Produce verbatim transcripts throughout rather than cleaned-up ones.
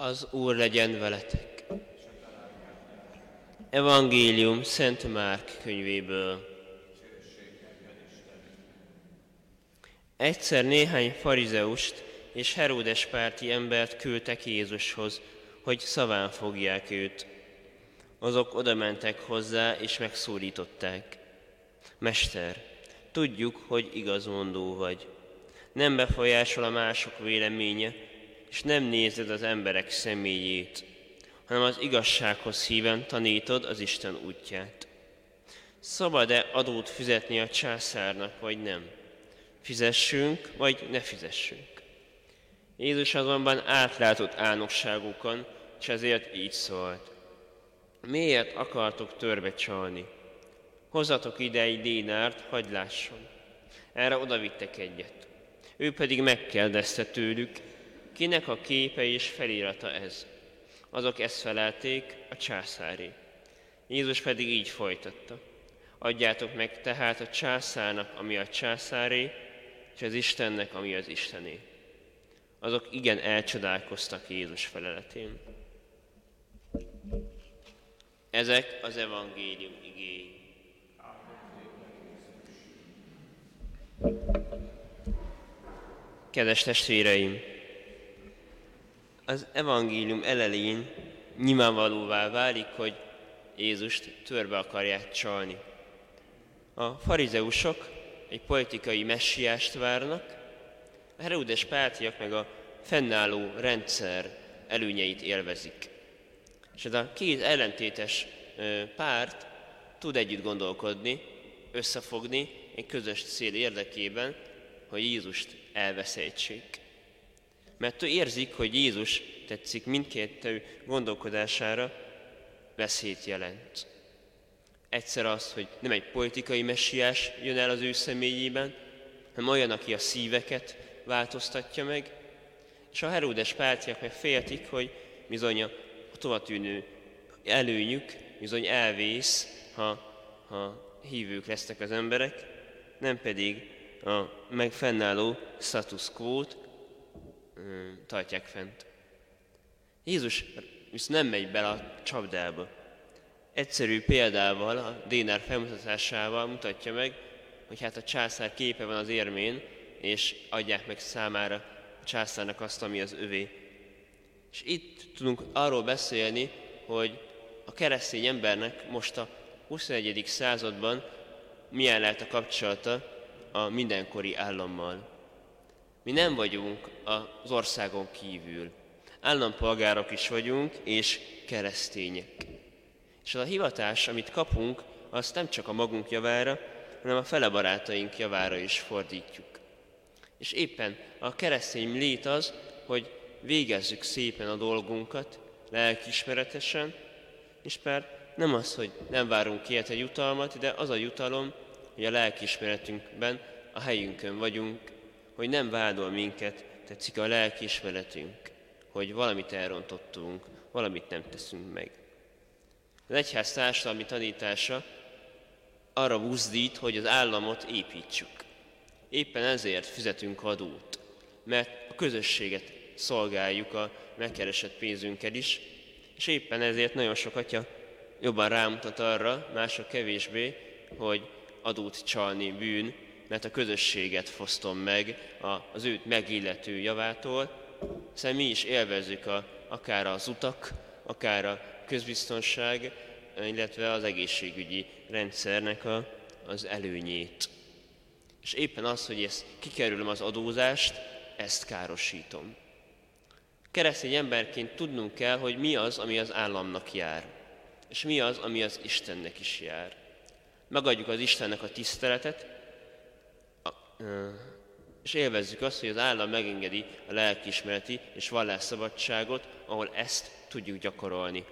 Az Úr legyen veletek. Evangélium Szent Márk könyvéből. Egyszer néhány farizeust és Heródes párti embert küldtek Jézushoz, hogy szaván fogják őt. Azok odamentek hozzá és megszólították. Mester, tudjuk, hogy igazmondó vagy. Nem befolyásol a mások véleménye, és nem nézed az emberek személyét, hanem az igazsághoz híven tanítod az Isten útját. Szabad-e adót fizetni a császárnak, vagy nem? Fizessünk, vagy ne fizessünk? Jézus azonban átlátott álnokságukon, és ezért így szólt. Miért akartok törbe csalni? Hozzatok ide egy dénárt, hadd lásson. Erre odavittek egyet. Ő pedig megkérdezte tőlük, kinek a képe és felirata ez. Azok ezt felelték, a császáré. Jézus pedig így folytatta. Adjátok meg tehát a császárnak, ami a császáré, és az Istennek, ami az Istené. Azok igen elcsodálkoztak Jézus feleletén. Ezek az evangélium igéi. Kedves testvéreim! Az evangélium elején nyilvánvalóvá válik, hogy Jézust törbe akarják csalni. A farizeusok egy politikai messiást várnak, a Heródes pártiak meg a fennálló rendszer előnyeit élvezik. És ez a két ellentétes párt tud együtt gondolkodni, összefogni egy közös cél érdekében, hogy Jézust elveszejtsék. Mert ő érzik, hogy Jézus tetszik mindkettő gondolkodására veszélyt jelent. Egyszer az, hogy nem egy politikai messiás jön el az ő személyében, hanem olyan, aki a szíveket változtatja meg, és a Heródes pártiak meg féltik, hogy bizony a tovatűnő előnyük bizony elvész, ha, ha hívők lesznek az emberek, nem pedig a megfennálló status quót tartják fent. Jézus visz nem megy bele a csapdába. Egyszerű példával, a dénár felmutatásával mutatja meg, hogy hát a császár képe van az érmén, és adják meg számára a császárnak azt, ami az övé. És itt tudunk arról beszélni, hogy a keresztény embernek most a huszonegyedik században milyen lehet a kapcsolata a mindenkori állammal. Mi nem vagyunk az országon kívül. Állampolgárok is vagyunk, és keresztények. És az a hivatás, amit kapunk, azt nem csak a magunk javára, hanem a fele barátaink javára is fordítjuk. És éppen a keresztény lét az, hogy végezzük szépen a dolgunkat, lelkiismeretesen, és már nem az, hogy nem várunk ki egy jutalmat, de az a jutalom, hogy a lelkiismeretünkben a helyünkön vagyunk, hogy nem vádol minket, tetszik a lelkiismeretünk, hogy valamit elrontottunk, valamit nem teszünk meg. Az egyház társadalmi tanítása arra buzdít, hogy az államot építsük. Éppen ezért fizetünk adót, mert a közösséget szolgáljuk a megkeresett pénzünkkel is, és éppen ezért nagyon sok atya jobban rámutat arra, mások kevésbé, hogy adót csalni bűn, mert a közösséget fosztom meg az őt megillető javától, hiszen mi is élvezzük a, akár az utak, akár a közbiztonság, illetve az egészségügyi rendszernek a, az előnyét. És éppen az, hogy ezt kikerülöm az adózást, ezt károsítom. Keresztény emberként tudnunk kell, hogy mi az, ami az államnak jár, és mi az, ami az Istennek is jár. Megadjuk az Istennek a tiszteletet, és élvezzük azt, hogy az állam megengedi a lelkiismereti és vallásszabadságot, ahol ezt tudjuk gyakorolni.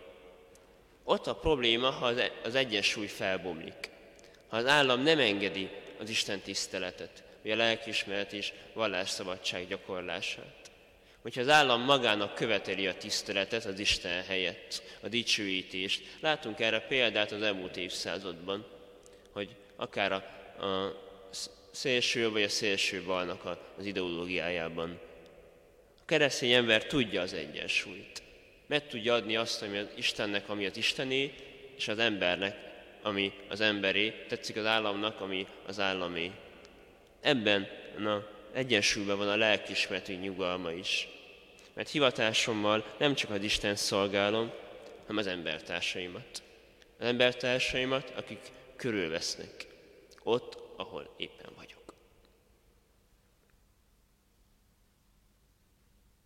Ott a probléma, ha az egyensúly felbomlik. Ha az állam nem engedi az Isten tiszteletet, vagy a lelkiismereti és vallásszabadság gyakorlását. Hogyha az állam magának követeli a tiszteletet az Isten helyett, a dicsőítést. Látunk erre példát az elmúlt évszázadban, hogy akár a, a szélső vagy a szélső balnak az ideológiájában. A keresztény ember tudja az egyensúlyt. meg tudja adni azt, ami az Istennek, ami az Istené, és az embernek, ami az emberé, tetszik az államnak, ami az államé. Ebben na, egyensúlyban van a lelkiismeretünk nyugalma is. Mert hivatásommal nem csak az Isten szolgálom, hanem az embertársaimat. Az embertársaimat, akik körülvesznek, ott, ahol éppen vagyok.